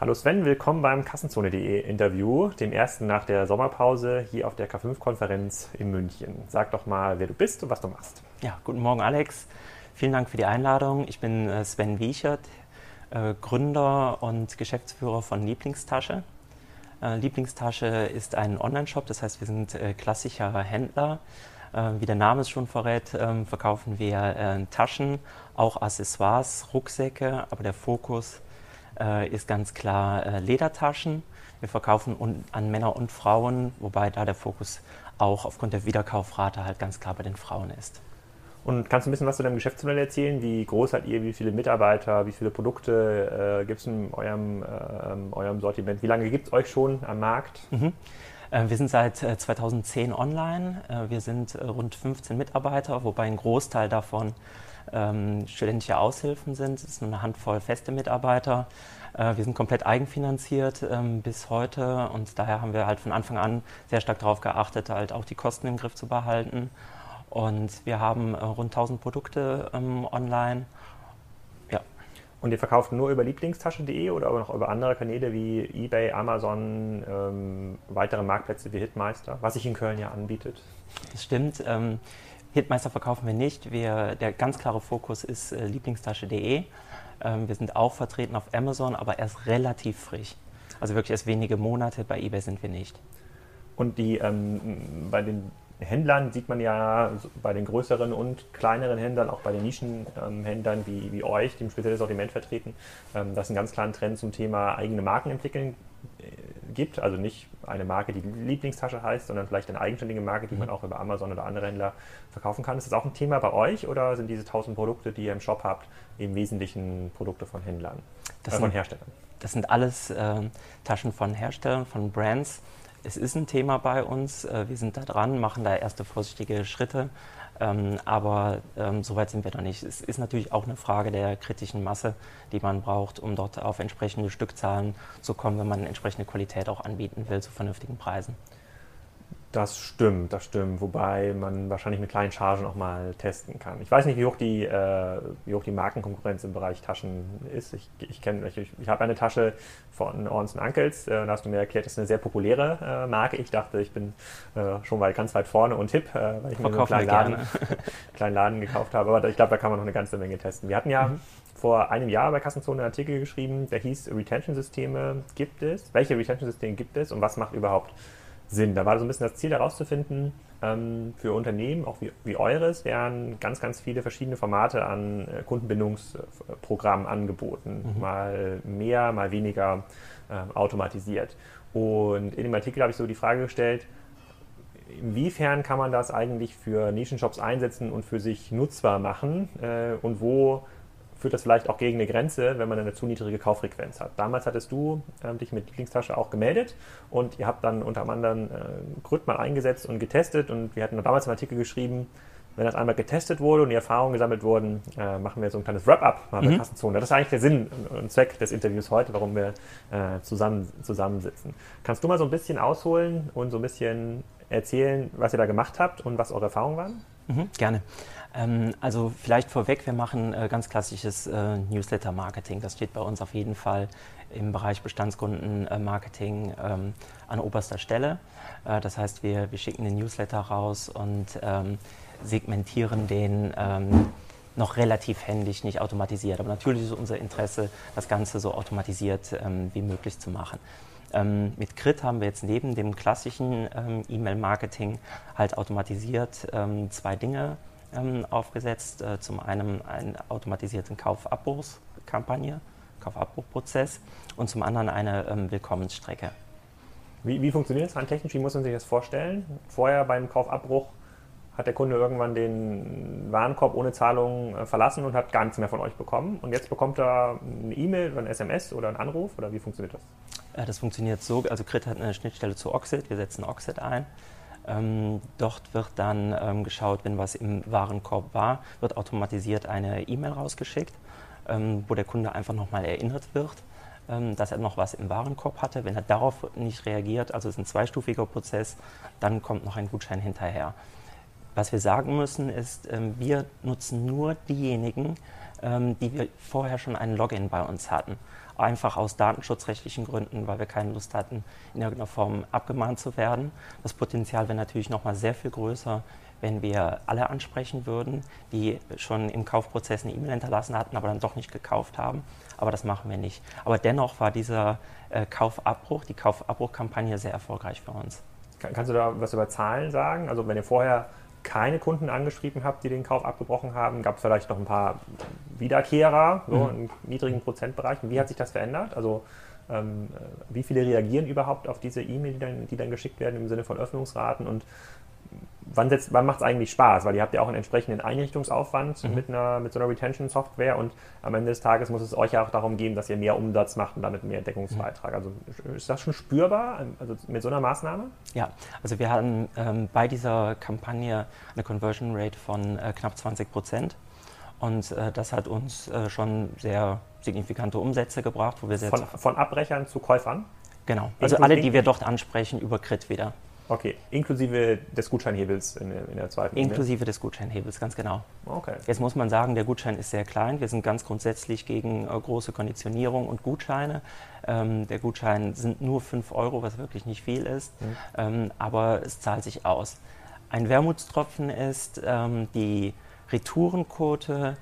Hallo Sven, willkommen beim Kassenzone.de Interview, dem ersten nach der Sommerpause hier auf der K5-Konferenz in München. Sag doch mal, wer du bist und was du machst. Ja, guten Morgen Alex, vielen Dank für die Einladung. Ich bin Sven Wiechert, Gründer und Geschäftsführer von Lieblingstasche. Lieblingstasche ist ein Online-Shop, das heißt, wir sind klassischer Händler. Wie der Name es schon verrät, verkaufen wir Taschen, auch Accessoires, Rucksäcke, aber der Fokus ist ganz klar Ledertaschen. Wir verkaufen an Männer und Frauen, wobei da der Fokus auch aufgrund der Wiederkaufrate halt ganz klar bei den Frauen ist. Und kannst du ein bisschen was zu deinem Geschäftsmodell erzählen? Wie groß seid ihr, wie viele Mitarbeiter, wie viele Produkte gibt es in eurem Sortiment? Wie lange gibt es euch schon am Markt? Wir sind seit 2010 online. Wir sind rund 15 Mitarbeiter, wobei ein Großteil davon studentische Aushilfen sind. Es ist nur eine Handvoll feste Mitarbeiter. Wir sind komplett eigenfinanziert bis heute und daher haben wir halt von Anfang an sehr stark darauf geachtet, halt auch die Kosten im Griff zu behalten. Und wir haben rund 1000 Produkte online. Ja. Und ihr verkauft nur über Lieblingstasche.de oder auch noch über andere Kanäle wie eBay, Amazon, weitere Marktplätze wie Hitmeister, was sich in Köln ja anbietet? Das stimmt. Hitmeister verkaufen wir nicht. Der ganz klare Fokus ist Lieblingstasche.de. Wir sind auch vertreten auf Amazon, aber erst relativ frisch. Also wirklich erst wenige Monate. Bei eBay sind wir nicht. Und bei den Händlern sieht man ja bei den größeren und kleineren Händlern, auch bei den Nischenhändlern wie euch, die im speziellen Sortiment vertreten, dass einen ganz klaren Trend zum Thema eigene Marken entwickeln gibt. Also nicht eine Marke, die Lieblingstasche heißt, sondern vielleicht eine eigenständige Marke, die man auch über Amazon oder andere Händler verkaufen kann. Ist das auch ein Thema bei euch oder sind diese 1000 Produkte, die ihr im Shop habt, im Wesentlichen Produkte von Händlern, von Herstellern? Das sind alles Taschen von Herstellern, von Brands. Es ist ein Thema bei uns, wir sind da dran, machen da erste vorsichtige Schritte, aber soweit sind wir noch nicht. Es ist natürlich auch eine Frage der kritischen Masse, die man braucht, um dort auf entsprechende Stückzahlen zu kommen, wenn man entsprechende Qualität auch anbieten will zu vernünftigen Preisen. Das stimmt, wobei man wahrscheinlich mit kleinen Chargen auch mal testen kann. Ich weiß nicht, wie hoch die Markenkonkurrenz im Bereich Taschen ist. Ich habe eine Tasche von Orns Ankels, da hast du mir erklärt, das ist eine sehr populäre Marke. Ich dachte, ich bin schon ganz weit vorne und hip, weil ich mir so einen kleinen Laden gekauft habe. Aber ich glaube, da kann man noch eine ganze Menge testen. Wir hatten ja vor einem Jahr bei Kassenzone einen Artikel geschrieben, der hieß, Retention-Systeme gibt es. Welche Retention-Systeme gibt es und was macht überhaupt Sinn. Da war so ein bisschen das Ziel herauszufinden, für Unternehmen, auch wie eures, werden ganz, ganz viele verschiedene Formate an Kundenbindungsprogrammen angeboten. Mal mehr, mal weniger automatisiert. Und in dem Artikel habe ich so die Frage gestellt, inwiefern kann man das eigentlich für Nischenshops einsetzen und für sich nutzbar machen und wo führt das vielleicht auch gegen eine Grenze, wenn man eine zu niedrige Kauffrequenz hat. Damals hattest du dich mit Lieblingstasche auch gemeldet und ihr habt dann unter anderem Crit mal eingesetzt und getestet und wir hatten damals einen Artikel geschrieben, wenn das einmal getestet wurde und die Erfahrungen gesammelt wurden, machen wir so ein kleines Wrap-up mal bei Kassenzone. Das ist eigentlich der Sinn und Zweck des Interviews heute, warum wir zusammensitzen. Kannst du mal so ein bisschen ausholen und so ein bisschen erzählen, was ihr da gemacht habt und was eure Erfahrungen waren? Gerne. Also vielleicht vorweg, wir machen ganz klassisches Newsletter-Marketing. Das steht bei uns auf jeden Fall im Bereich Bestandskunden-Marketing an oberster Stelle. Das heißt, wir schicken den Newsletter raus und segmentieren den noch relativ händisch, nicht automatisiert. Aber natürlich ist unser Interesse, das Ganze so automatisiert wie möglich zu machen. Mit Crit haben wir jetzt neben dem klassischen E-Mail-Marketing halt automatisiert zwei Dinge aufgesetzt. Zum einen einen automatisierten Kaufabbruchprozess und zum anderen eine Willkommensstrecke. Wie funktioniert das rein technisch? Wie muss man sich das vorstellen? Vorher beim Kaufabbruch hat der Kunde irgendwann den Warenkorb ohne Zahlung verlassen und hat gar nichts mehr von euch bekommen. Und jetzt bekommt er eine E-Mail oder ein SMS oder einen Anruf? Oder wie funktioniert das? Das funktioniert so, also Crit hat eine Schnittstelle zu OXIT, wir setzen OXIT ein. Dort wird dann geschaut, wenn was im Warenkorb war, wird automatisiert eine E-Mail rausgeschickt, wo der Kunde einfach nochmal erinnert wird, dass er noch was im Warenkorb hatte. Wenn er darauf nicht reagiert, also es ist ein zweistufiger Prozess, dann kommt noch ein Gutschein hinterher. Was wir sagen müssen ist, wir nutzen nur diejenigen, die wir vorher schon einen Login bei uns hatten. Einfach aus datenschutzrechtlichen Gründen, weil wir keine Lust hatten, in irgendeiner Form abgemahnt zu werden. Das Potenzial wäre natürlich nochmal sehr viel größer, wenn wir alle ansprechen würden, die schon im Kaufprozess eine E-Mail hinterlassen hatten, aber dann doch nicht gekauft haben. Aber das machen wir nicht. Aber dennoch war dieser Kaufabbruch, die Kaufabbruchkampagne sehr erfolgreich für uns. Kannst du da was über Zahlen sagen? Also wenn ihr vorher keine Kunden angeschrieben habt, die den Kauf abgebrochen haben, gab es vielleicht noch ein paar Wiederkehrer so in niedrigen Prozentbereichen. Wie hat sich das verändert? Also wie viele reagieren überhaupt auf diese E-Mail, die dann geschickt werden im Sinne von Öffnungsraten? Und wann macht es eigentlich Spaß? Weil ihr habt ja auch einen entsprechenden Einrichtungsaufwand mit so einer Retention-Software, und am Ende des Tages muss es euch ja auch darum gehen, dass ihr mehr Umsatz macht und damit mehr Deckungsbeitrag. Also ist das schon spürbar, also mit so einer Maßnahme? Ja, also wir hatten bei dieser Kampagne eine Conversion Rate von knapp 20%. Und das hat uns schon sehr signifikante Umsätze gebracht, wo wir von Abbrechern zu Käufern? Genau, also alle, die wir dort ansprechen, über Crit wieder. Okay, inklusive des Gutscheinhebels in der zweiten Runde. Inklusive des Gutscheinhebels, ganz genau. Okay. Jetzt muss man sagen, der Gutschein ist sehr klein. Wir sind ganz grundsätzlich gegen große Konditionierung und Gutscheine. Der Gutschein sind nur 5 Euro, was wirklich nicht viel ist, aber es zahlt sich aus. Ein Wermutstropfen ist die Retourenquote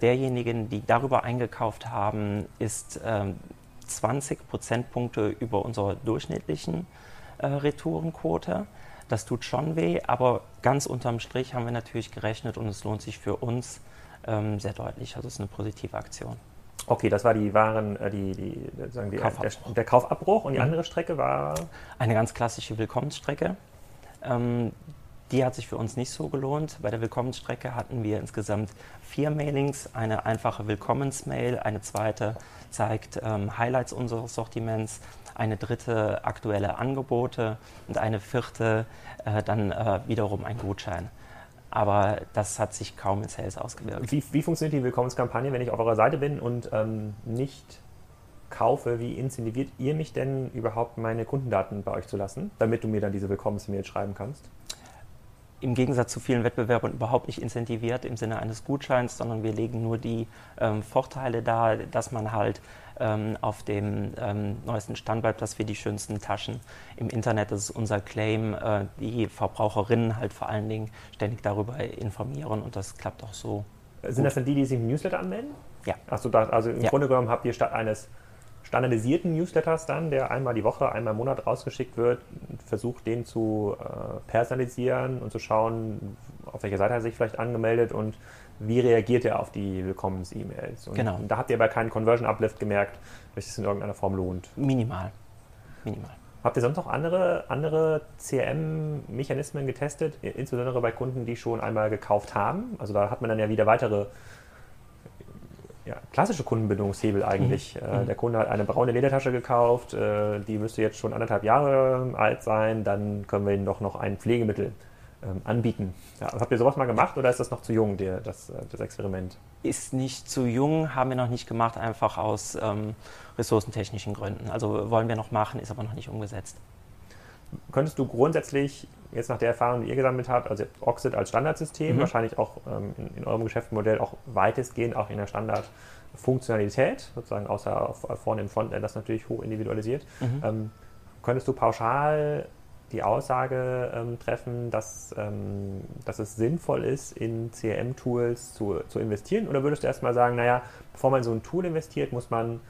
derjenigen, die darüber eingekauft haben, ist 20 Prozentpunkte über unserer durchschnittlichen Retourenquote. Das tut schon weh, aber ganz unterm Strich haben wir natürlich gerechnet, und es lohnt sich für uns sehr deutlich. Also es ist eine positive Aktion. Okay, das war der Kaufabbruch, und die andere Strecke war? Eine ganz klassische Willkommensstrecke. Die hat sich für uns nicht so gelohnt. Bei der Willkommensstrecke hatten wir insgesamt 4 Mailings. Eine einfache Willkommensmail, eine zweite zeigt Highlights unseres Sortiments, eine dritte aktuelle Angebote und eine vierte dann wiederum ein Gutschein. Aber das hat sich kaum in Sales ausgewirkt. Wie funktioniert die Willkommenskampagne, wenn ich auf eurer Seite bin und nicht kaufe? Wie incentiviert ihr mich denn überhaupt, meine Kundendaten bei euch zu lassen, damit du mir dann diese Willkommensmail schreiben kannst? Im Gegensatz zu vielen Wettbewerbern überhaupt nicht incentiviert im Sinne eines Gutscheins, sondern wir legen nur die Vorteile dar, dass man halt auf dem neuesten Stand bleibt, dass wir die schönsten Taschen im Internet, das ist unser Claim, die Verbraucherinnen halt vor allen Dingen ständig darüber informieren, und das klappt auch so. Sind das dann die sich im Newsletter anmelden? Ja. Achso, also im Grunde genommen habt ihr statt eines standardisierten Newsletters dann, der einmal die Woche, einmal im Monat rausgeschickt wird, versucht den zu personalisieren und zu schauen, auf welcher Seite er sich vielleicht angemeldet und wie reagiert er auf die Willkommens-E-Mails. Genau. Und da habt ihr aber keinen Conversion-Uplift gemerkt, dass es in irgendeiner Form lohnt. Minimal. Habt ihr sonst noch andere CRM-Mechanismen getestet, insbesondere bei Kunden, die schon einmal gekauft haben? Also da hat man dann ja wieder weitere klassische Kundenbindungshebel eigentlich. Der Kunde hat eine braune Ledertasche gekauft, die müsste jetzt schon 1,5 Jahre alt sein, dann können wir ihm doch noch ein Pflegemittel anbieten. Ja, habt ihr sowas mal gemacht, oder ist das noch zu jung, das Experiment? Ist nicht zu jung, haben wir noch nicht gemacht, einfach aus ressourcentechnischen Gründen. Also wollen wir noch machen, ist aber noch nicht umgesetzt. Könntest du grundsätzlich jetzt nach der Erfahrung, die ihr gesammelt habt, also OXIT als Standardsystem, wahrscheinlich auch in eurem Geschäftsmodell auch weitestgehend auch in der Standardfunktionalität, sozusagen außer vorne im Frontend, das natürlich hoch individualisiert, könntest du pauschal die Aussage treffen, dass es sinnvoll ist, in CRM-Tools zu investieren? Oder würdest du erstmal sagen, naja, bevor man in so ein Tool investiert, muss man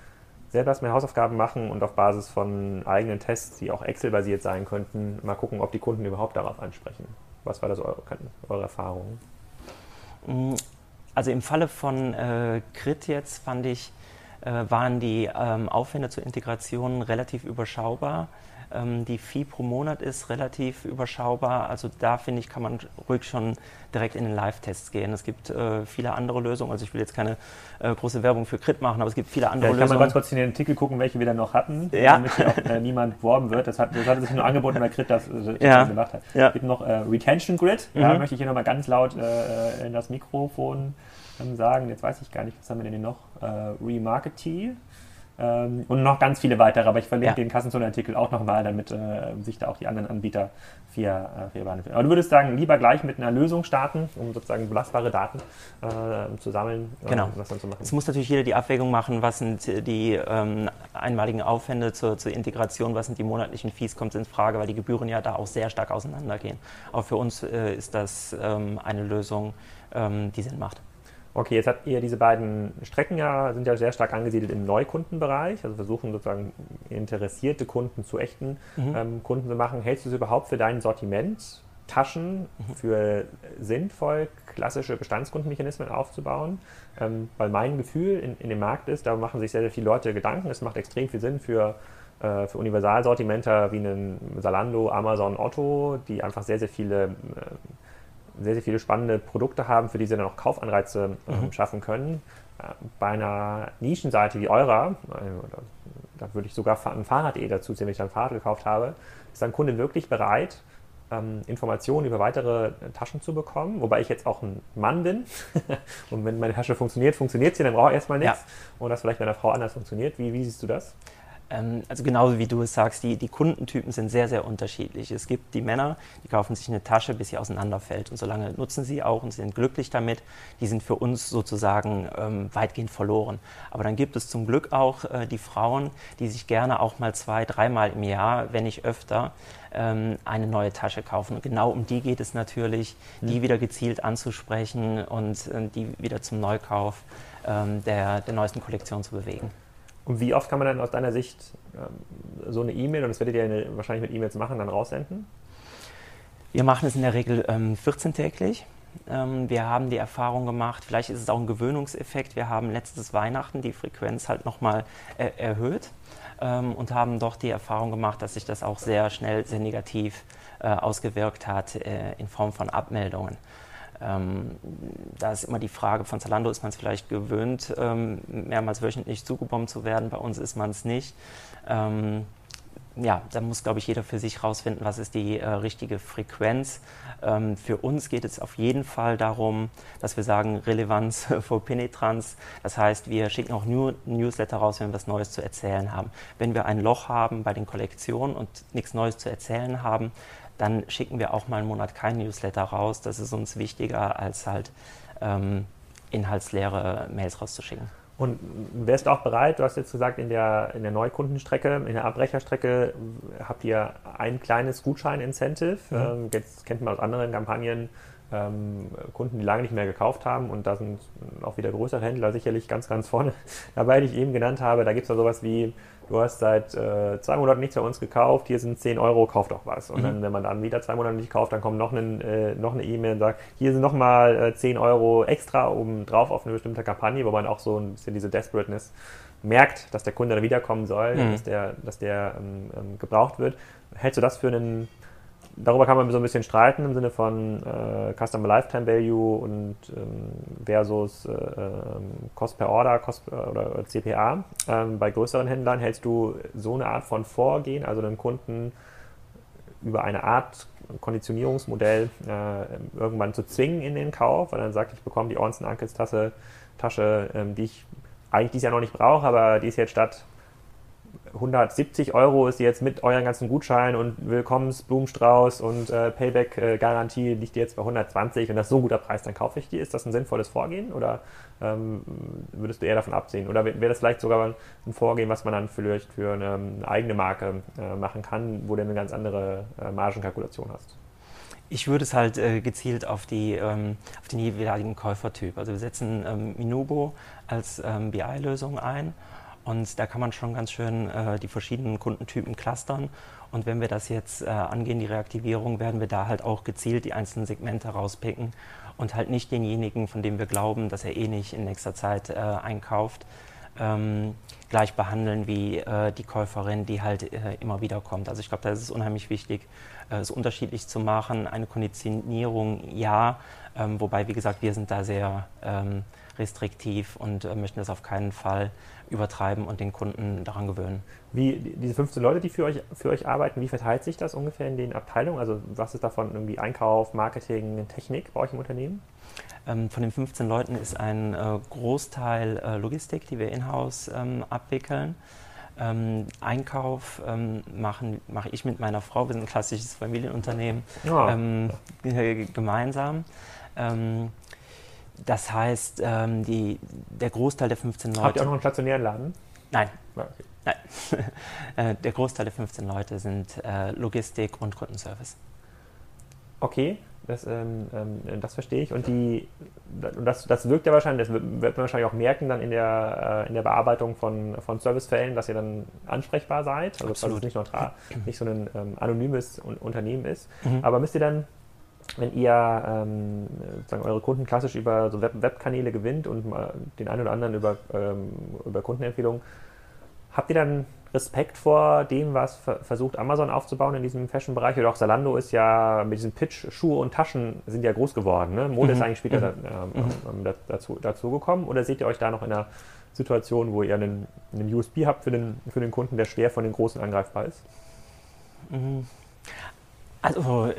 selber erstmal Hausaufgaben machen und auf Basis von eigenen Tests, die auch Excel-basiert sein könnten, mal gucken, ob die Kunden überhaupt darauf ansprechen. Was war da so eure Erfahrung? Also im Falle von Crit jetzt fand ich, waren die Aufwände zur Integration relativ überschaubar. Die Fee pro Monat ist relativ überschaubar. Also da, finde ich, kann man ruhig schon direkt in den Live-Tests gehen. Es gibt viele andere Lösungen. Also ich will jetzt keine große Werbung für Crit machen, aber es gibt viele andere Lösungen. Ich kann mal ganz kurz in den Artikel gucken, welche wir dann noch hatten, damit hier auch niemand beworben wird. Das hat sich nur angeboten, weil Crit das gemacht hat. Ja. Es gibt noch Retention Grid. Da möchte ich hier nochmal ganz laut in das Mikrofon sagen. Jetzt weiß ich gar nicht, was haben wir denn hier noch? Remarketing. Und noch ganz viele weitere, aber ich verlinke den Kassenzone-Artikel auch nochmal, damit sich da auch die anderen Anbieter für behandeln. Aber du würdest sagen, lieber gleich mit einer Lösung starten, um sozusagen belastbare Daten zu sammeln und das dann zu machen. Es muss natürlich jeder die Abwägung machen, was sind die einmaligen Aufwände zur Integration, was sind die monatlichen Fees, kommt in Frage, weil die Gebühren ja da auch sehr stark auseinandergehen. Auch für uns ist das eine Lösung, die Sinn macht. Okay, jetzt habt ihr diese beiden Strecken sind ja sehr stark angesiedelt im Neukundenbereich, also versuchen sozusagen interessierte Kunden zu echten Kunden zu machen. Hältst du es überhaupt für dein Sortiment, Taschen, für sinnvoll, klassische Bestandskundenmechanismen aufzubauen? Weil mein Gefühl in dem Markt ist, da machen sich sehr, sehr viele Leute Gedanken, es macht extrem viel Sinn für Universalsortimenter wie einen Zalando, Amazon, Otto, die einfach sehr, sehr viele spannende Produkte haben, für die sie dann auch Kaufanreize schaffen können. Bei einer Nischenseite wie eurer, da würde ich sogar ein Fahrrad.de dazu ziehen, wenn ich dann ein Fahrrad gekauft habe, ist ein Kunde wirklich bereit, Informationen über weitere Taschen zu bekommen, wobei ich jetzt auch ein Mann bin und wenn meine Tasche funktioniert, funktioniert sie, dann brauche ich erstmal nichts und das vielleicht bei einer Frau anders funktioniert. Wie siehst du das? Also genauso wie du es sagst, die Kundentypen sind sehr, sehr unterschiedlich. Es gibt die Männer, die kaufen sich eine Tasche, bis sie auseinanderfällt und solange nutzen sie auch und sind glücklich damit. Die sind für uns sozusagen weitgehend verloren. Aber dann gibt es zum Glück auch die Frauen, die sich gerne auch mal 2-3 Mal im Jahr, wenn nicht öfter, eine neue Tasche kaufen. Und genau um die geht es natürlich, die wieder gezielt anzusprechen und die wieder zum Neukauf der neuesten Kollektion zu bewegen. Und wie oft kann man dann aus deiner Sicht so eine E-Mail, und das werdet ihr ja wahrscheinlich mit E-Mails machen, dann raussenden? Wir machen es in der Regel 14-täglich. Wir haben die Erfahrung gemacht, vielleicht ist es auch ein Gewöhnungseffekt, wir haben letztes Weihnachten die Frequenz halt nochmal erhöht und haben doch die Erfahrung gemacht, dass sich das auch sehr schnell, sehr negativ ausgewirkt hat in Form von Abmeldungen. Da ist immer die Frage, von Zalando ist man es vielleicht gewöhnt, mehrmals wöchentlich zugebombt zu werden, bei uns ist man es nicht. Da muss, glaube ich, jeder für sich rausfinden, was ist die richtige Frequenz. Für uns geht es auf jeden Fall darum, dass wir sagen, Relevanz vor Penetranz. Das heißt, wir schicken auch nur Newsletter raus, wenn wir was Neues zu erzählen haben. Wenn wir ein Loch haben bei den Kollektionen und nichts Neues zu erzählen haben, dann schicken wir auch mal einen Monat kein Newsletter raus. Das ist uns wichtiger, als halt inhaltsleere Mails rauszuschicken. Und wärst du auch bereit, du hast jetzt gesagt, in der Neukundenstrecke, in der Abbrecherstrecke habt ihr ein kleines Gutschein-Incentive. Jetzt kennt man aus anderen Kampagnen Kunden, die lange nicht mehr gekauft haben und da sind auch wieder größere Händler sicherlich ganz, ganz vorne dabei, die ich eben genannt habe. Da gibt es ja sowas wie, du hast seit 2 Monaten nichts bei uns gekauft, hier sind 10 Euro, kauf doch was. Und dann, wenn man dann wieder 2 Monate nicht kauft, dann kommt noch eine E-Mail und sagt, hier sind nochmal 10 Euro extra oben drauf auf eine bestimmte Kampagne, wo man auch so ein bisschen diese Desperateness merkt, dass der Kunde dann wiederkommen soll, dass der gebraucht wird. Hältst du das für einen... Darüber kann man so ein bisschen streiten im Sinne von Customer Lifetime Value und versus Cost per Order, oder CPA. Bei größeren Händlern hältst du so eine Art von Vorgehen, also einem Kunden über eine Art Konditionierungsmodell irgendwann zu zwingen in den Kauf, weil dann sagt, ich bekomme die Orns Ankels Tasche, die ich eigentlich dieses Jahr noch nicht brauche, aber die ist jetzt statt 170 Euro ist jetzt mit euren ganzen Gutscheinen und Willkommensblumenstrauß und Payback-Garantie liegt jetzt bei 120 und das ist so ein guter Preis, dann kaufe ich die. Ist das ein sinnvolles Vorgehen oder würdest du eher davon absehen? Oder wäre das vielleicht sogar ein Vorgehen, was man dann vielleicht für eine eigene Marke machen kann, wo du eine ganz andere Margenkalkulation hast? Ich würde es halt gezielt auf den jeweiligen Käufertyp. Also wir setzen Minubo als BI-Lösung ein. Und da kann man schon ganz schön die verschiedenen Kundentypen clustern. Und wenn wir das jetzt angehen, die Reaktivierung, werden wir da halt auch gezielt die einzelnen Segmente rauspicken und halt nicht denjenigen, von dem wir glauben, dass er eh nicht in nächster Zeit einkauft, gleich behandeln wie die Käuferin, die halt immer wieder kommt. Also ich glaube, da ist es unheimlich wichtig, es unterschiedlich zu machen. Eine Konditionierung, wobei, wie gesagt, wir sind da sehr... restriktiv und möchten das auf keinen Fall übertreiben und den Kunden daran gewöhnen. Wie diese 15 Leute, die für euch arbeiten, wie verteilt sich das ungefähr in den Abteilungen? Also was ist davon irgendwie Einkauf, Marketing, Technik bei euch im Unternehmen? Von den 15 Leuten ist ein Großteil Logistik, die wir in-house abwickeln. Einkauf mache ich mit meiner Frau, wir sind ein klassisches Familienunternehmen, ja. Gemeinsam. Das heißt, der Großteil der 15 Leute... Habt ihr auch noch einen stationären Laden? Nein. Ja, okay. Nein. Der Großteil der 15 Leute sind Logistik und Kundenservice. Okay, das verstehe ich. Und das wirkt ja wahrscheinlich, das wird man wahrscheinlich auch merken dann in der Bearbeitung von Servicefällen, dass ihr dann ansprechbar seid. Also dass es nicht neutral, nicht so ein anonymes Unternehmen ist. Mhm. Aber müsst ihr dann, wenn ihr sozusagen eure Kunden klassisch über so Webkanäle gewinnt und den einen oder anderen über Kundenempfehlungen, habt ihr dann Respekt vor dem, was versucht Amazon aufzubauen in diesem Fashion-Bereich? Oder auch Zalando ist ja mit diesem Pitch, Schuhe und Taschen sind ja groß geworden. Ne? Mode ist eigentlich später dazu gekommen. Oder seht ihr euch da noch in einer Situation, wo ihr einen USP habt für den Kunden, der schwer von den Großen angreifbar ist? Also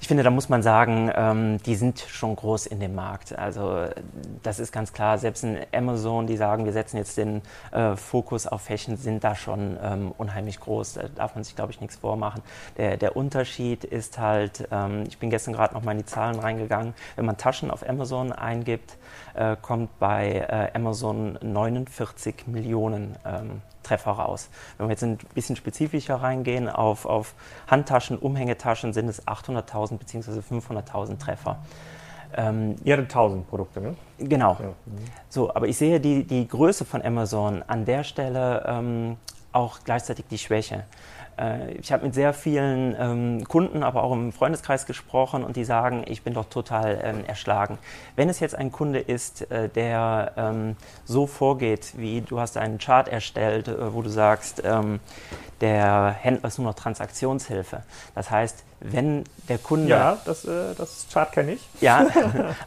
ich finde, da muss man sagen, die sind schon groß in dem Markt. Also das ist ganz klar, selbst in Amazon, die sagen, wir setzen jetzt den Fokus auf Fashion, sind da schon unheimlich groß. Da darf man sich, glaube ich, nichts vormachen. Der Unterschied ist halt, ich bin gestern gerade nochmal in die Zahlen reingegangen, wenn man Taschen auf Amazon eingibt, kommt bei Amazon 49 Millionen Treffer raus. Wenn wir jetzt ein bisschen spezifischer reingehen, auf Handtaschen, Umhängetaschen sind es 800.000 bzw. 500.000 Treffer. Ihr hattet 1.000 Produkte, ne? Genau. Ja. So, aber ich sehe die Größe von Amazon an der Stelle auch gleichzeitig die Schwäche. Ich habe mit sehr vielen Kunden, aber auch im Freundeskreis gesprochen und die sagen, ich bin doch total erschlagen. Wenn es jetzt ein Kunde ist, der so vorgeht, wie du hast einen Chart erstellt, wo du sagst, der Händler ist nur noch Transaktionshilfe. Das heißt, wenn der Kunde... Ja, das Chart kenne ich. Ja,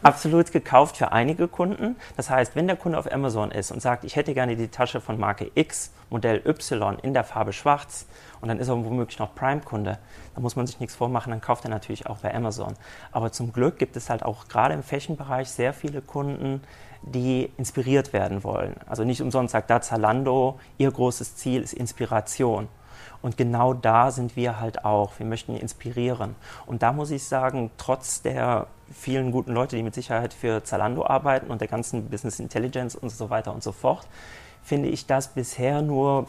absolut gekauft für einige Kunden. Das heißt, wenn der Kunde auf Amazon ist und sagt, ich hätte gerne die Tasche von Marke X, Modell Y in der Farbe schwarz und dann ist er womöglich noch Prime-Kunde, da muss man sich nichts vormachen, dann kauft er natürlich auch bei Amazon. Aber zum Glück gibt es halt auch gerade im Fashion-Bereich sehr viele Kunden, die inspiriert werden wollen. Also nicht umsonst sagt da Zalando, ihr großes Ziel ist Inspiration. Und genau da sind wir halt auch. Wir möchten inspirieren. Und da muss ich sagen, trotz der vielen guten Leute, die mit Sicherheit für Zalando arbeiten und der ganzen Business Intelligence und so weiter und so fort, finde ich das bisher nur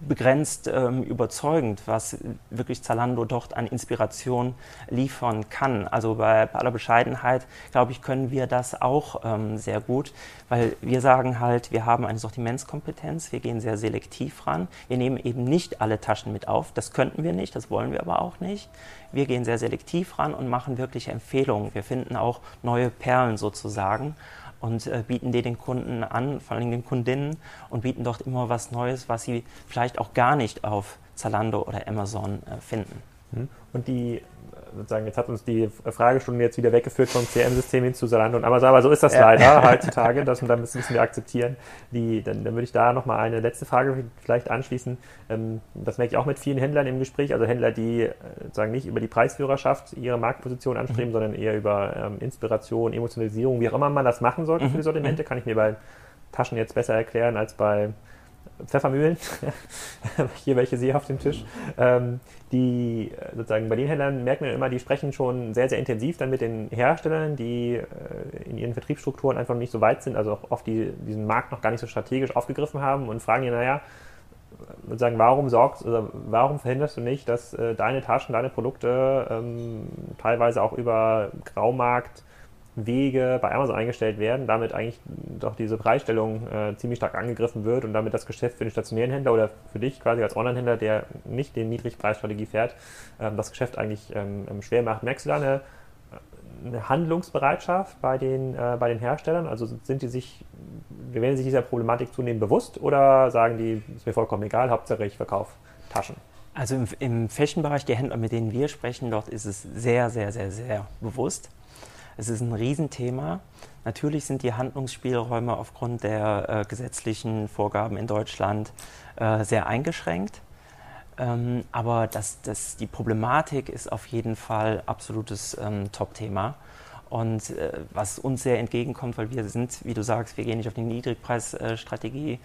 begrenzt überzeugend, was wirklich Zalando dort an Inspiration liefern kann. Also bei aller Bescheidenheit, glaube ich, können wir das auch sehr gut, weil wir sagen halt, wir haben eine Sortimentskompetenz, wir gehen sehr selektiv ran, wir nehmen eben nicht alle Taschen mit auf, das könnten wir nicht, das wollen wir aber auch nicht. Wir gehen sehr selektiv ran und machen wirkliche Empfehlungen. Wir finden auch neue Perlen sozusagen und bieten die den Kunden an, vor allem den Kundinnen, und bieten dort immer was Neues, was sie vielleicht auch gar nicht auf Zalando oder Amazon finden. Und sozusagen, jetzt hat uns die Fragestunde jetzt wieder weggeführt vom CRM-System hin zu Zalando und Amazon, aber so ist das leider heutzutage, da müssen wir akzeptieren. Dann würde ich da nochmal eine letzte Frage vielleicht anschließen. Das merke ich auch mit vielen Händlern im Gespräch, also Händler, die sozusagen nicht über die Preisführerschaft ihre Marktposition anstreben, sondern eher über Inspiration, Emotionalisierung, wie auch immer man das machen sollte für die Sortimente, kann ich mir bei Taschen jetzt besser erklären als bei Pfeffermühlen, hier welche sehe auf dem Tisch, die sozusagen bei den Händlern merkt man immer, die sprechen schon sehr, sehr intensiv dann mit den Herstellern, die in ihren Vertriebsstrukturen einfach nicht so weit sind, also auch oft diesen Markt noch gar nicht so strategisch aufgegriffen haben und fragen die, naja, sozusagen, warum verhinderst du nicht, dass deine Taschen, deine Produkte teilweise auch über Graumarkt Wege bei Amazon eingestellt werden, damit eigentlich doch diese Preisstellung ziemlich stark angegriffen wird und damit das Geschäft für den stationären Händler oder für dich quasi als Online-Händler, der nicht den Niedrigpreisstrategie fährt, das Geschäft eigentlich schwer macht. Merkst du da eine Handlungsbereitschaft bei den Herstellern? Also werden sich dieser Problematik zunehmend bewusst oder sagen die, ist mir vollkommen egal, Hauptsache ich verkaufe Taschen? Also im Fashion-Bereich, die Händler, mit denen wir sprechen, dort ist es sehr, sehr, sehr, sehr bewusst. Es ist ein Riesenthema. Natürlich sind die Handlungsspielräume aufgrund der gesetzlichen Vorgaben in Deutschland sehr eingeschränkt. Aber die Problematik ist auf jeden Fall absolutes Top-Thema. Und was uns sehr entgegenkommt, weil wir sind, wie du sagst, wir gehen nicht auf die Niedrigpreisstrategie,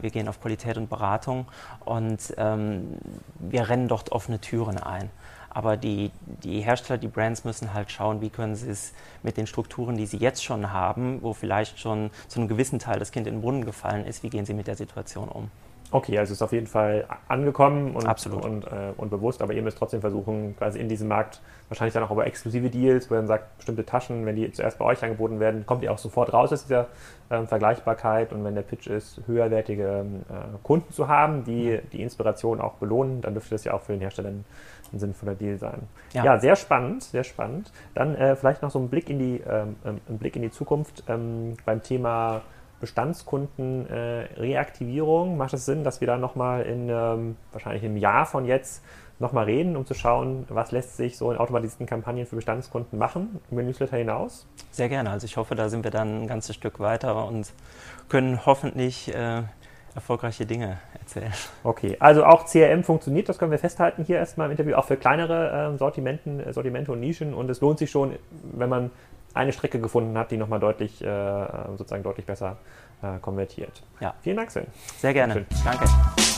wir gehen auf Qualität und Beratung und wir rennen dort offene Türen ein. Aber die Hersteller, die Brands müssen halt schauen, wie können sie es mit den Strukturen, die sie jetzt schon haben, wo vielleicht schon zu einem gewissen Teil das Kind in den Brunnen gefallen ist, wie gehen sie mit der Situation um? Okay, also ist auf jeden Fall angekommen und bewusst, aber ihr müsst trotzdem versuchen, quasi in diesem Markt wahrscheinlich dann auch über exklusive Deals, wo ihr dann sagt, bestimmte Taschen, wenn die zuerst bei euch angeboten werden, kommt ihr auch sofort raus aus dieser Vergleichbarkeit, und wenn der Pitch ist, höherwertige Kunden zu haben, die die Inspiration auch belohnen, dann dürfte das ja auch für den Hersteller ein sinnvoller Deal sein. Ja, sehr spannend, sehr spannend. Dann vielleicht noch so ein Blick in die Zukunft beim Thema Bestandskunden Reaktivierung. Macht es Sinn, dass wir da nochmal in wahrscheinlich im Jahr von jetzt nochmal reden, um zu schauen, was lässt sich so in automatisierten Kampagnen für Bestandskunden machen, über Newsletter hinaus? Sehr gerne. Also ich hoffe, da sind wir dann ein ganzes Stück weiter und können hoffentlich erfolgreiche Dinge erzählen. Okay, also auch CRM funktioniert, das können wir festhalten hier erstmal im Interview, auch für kleinere Sortimente und Nischen, und es lohnt sich schon, wenn man eine Strecke gefunden hat, die nochmal deutlich, sozusagen deutlich besser konvertiert. Ja. Vielen Dank, Sven. Sehr gerne. Dankeschön. Danke.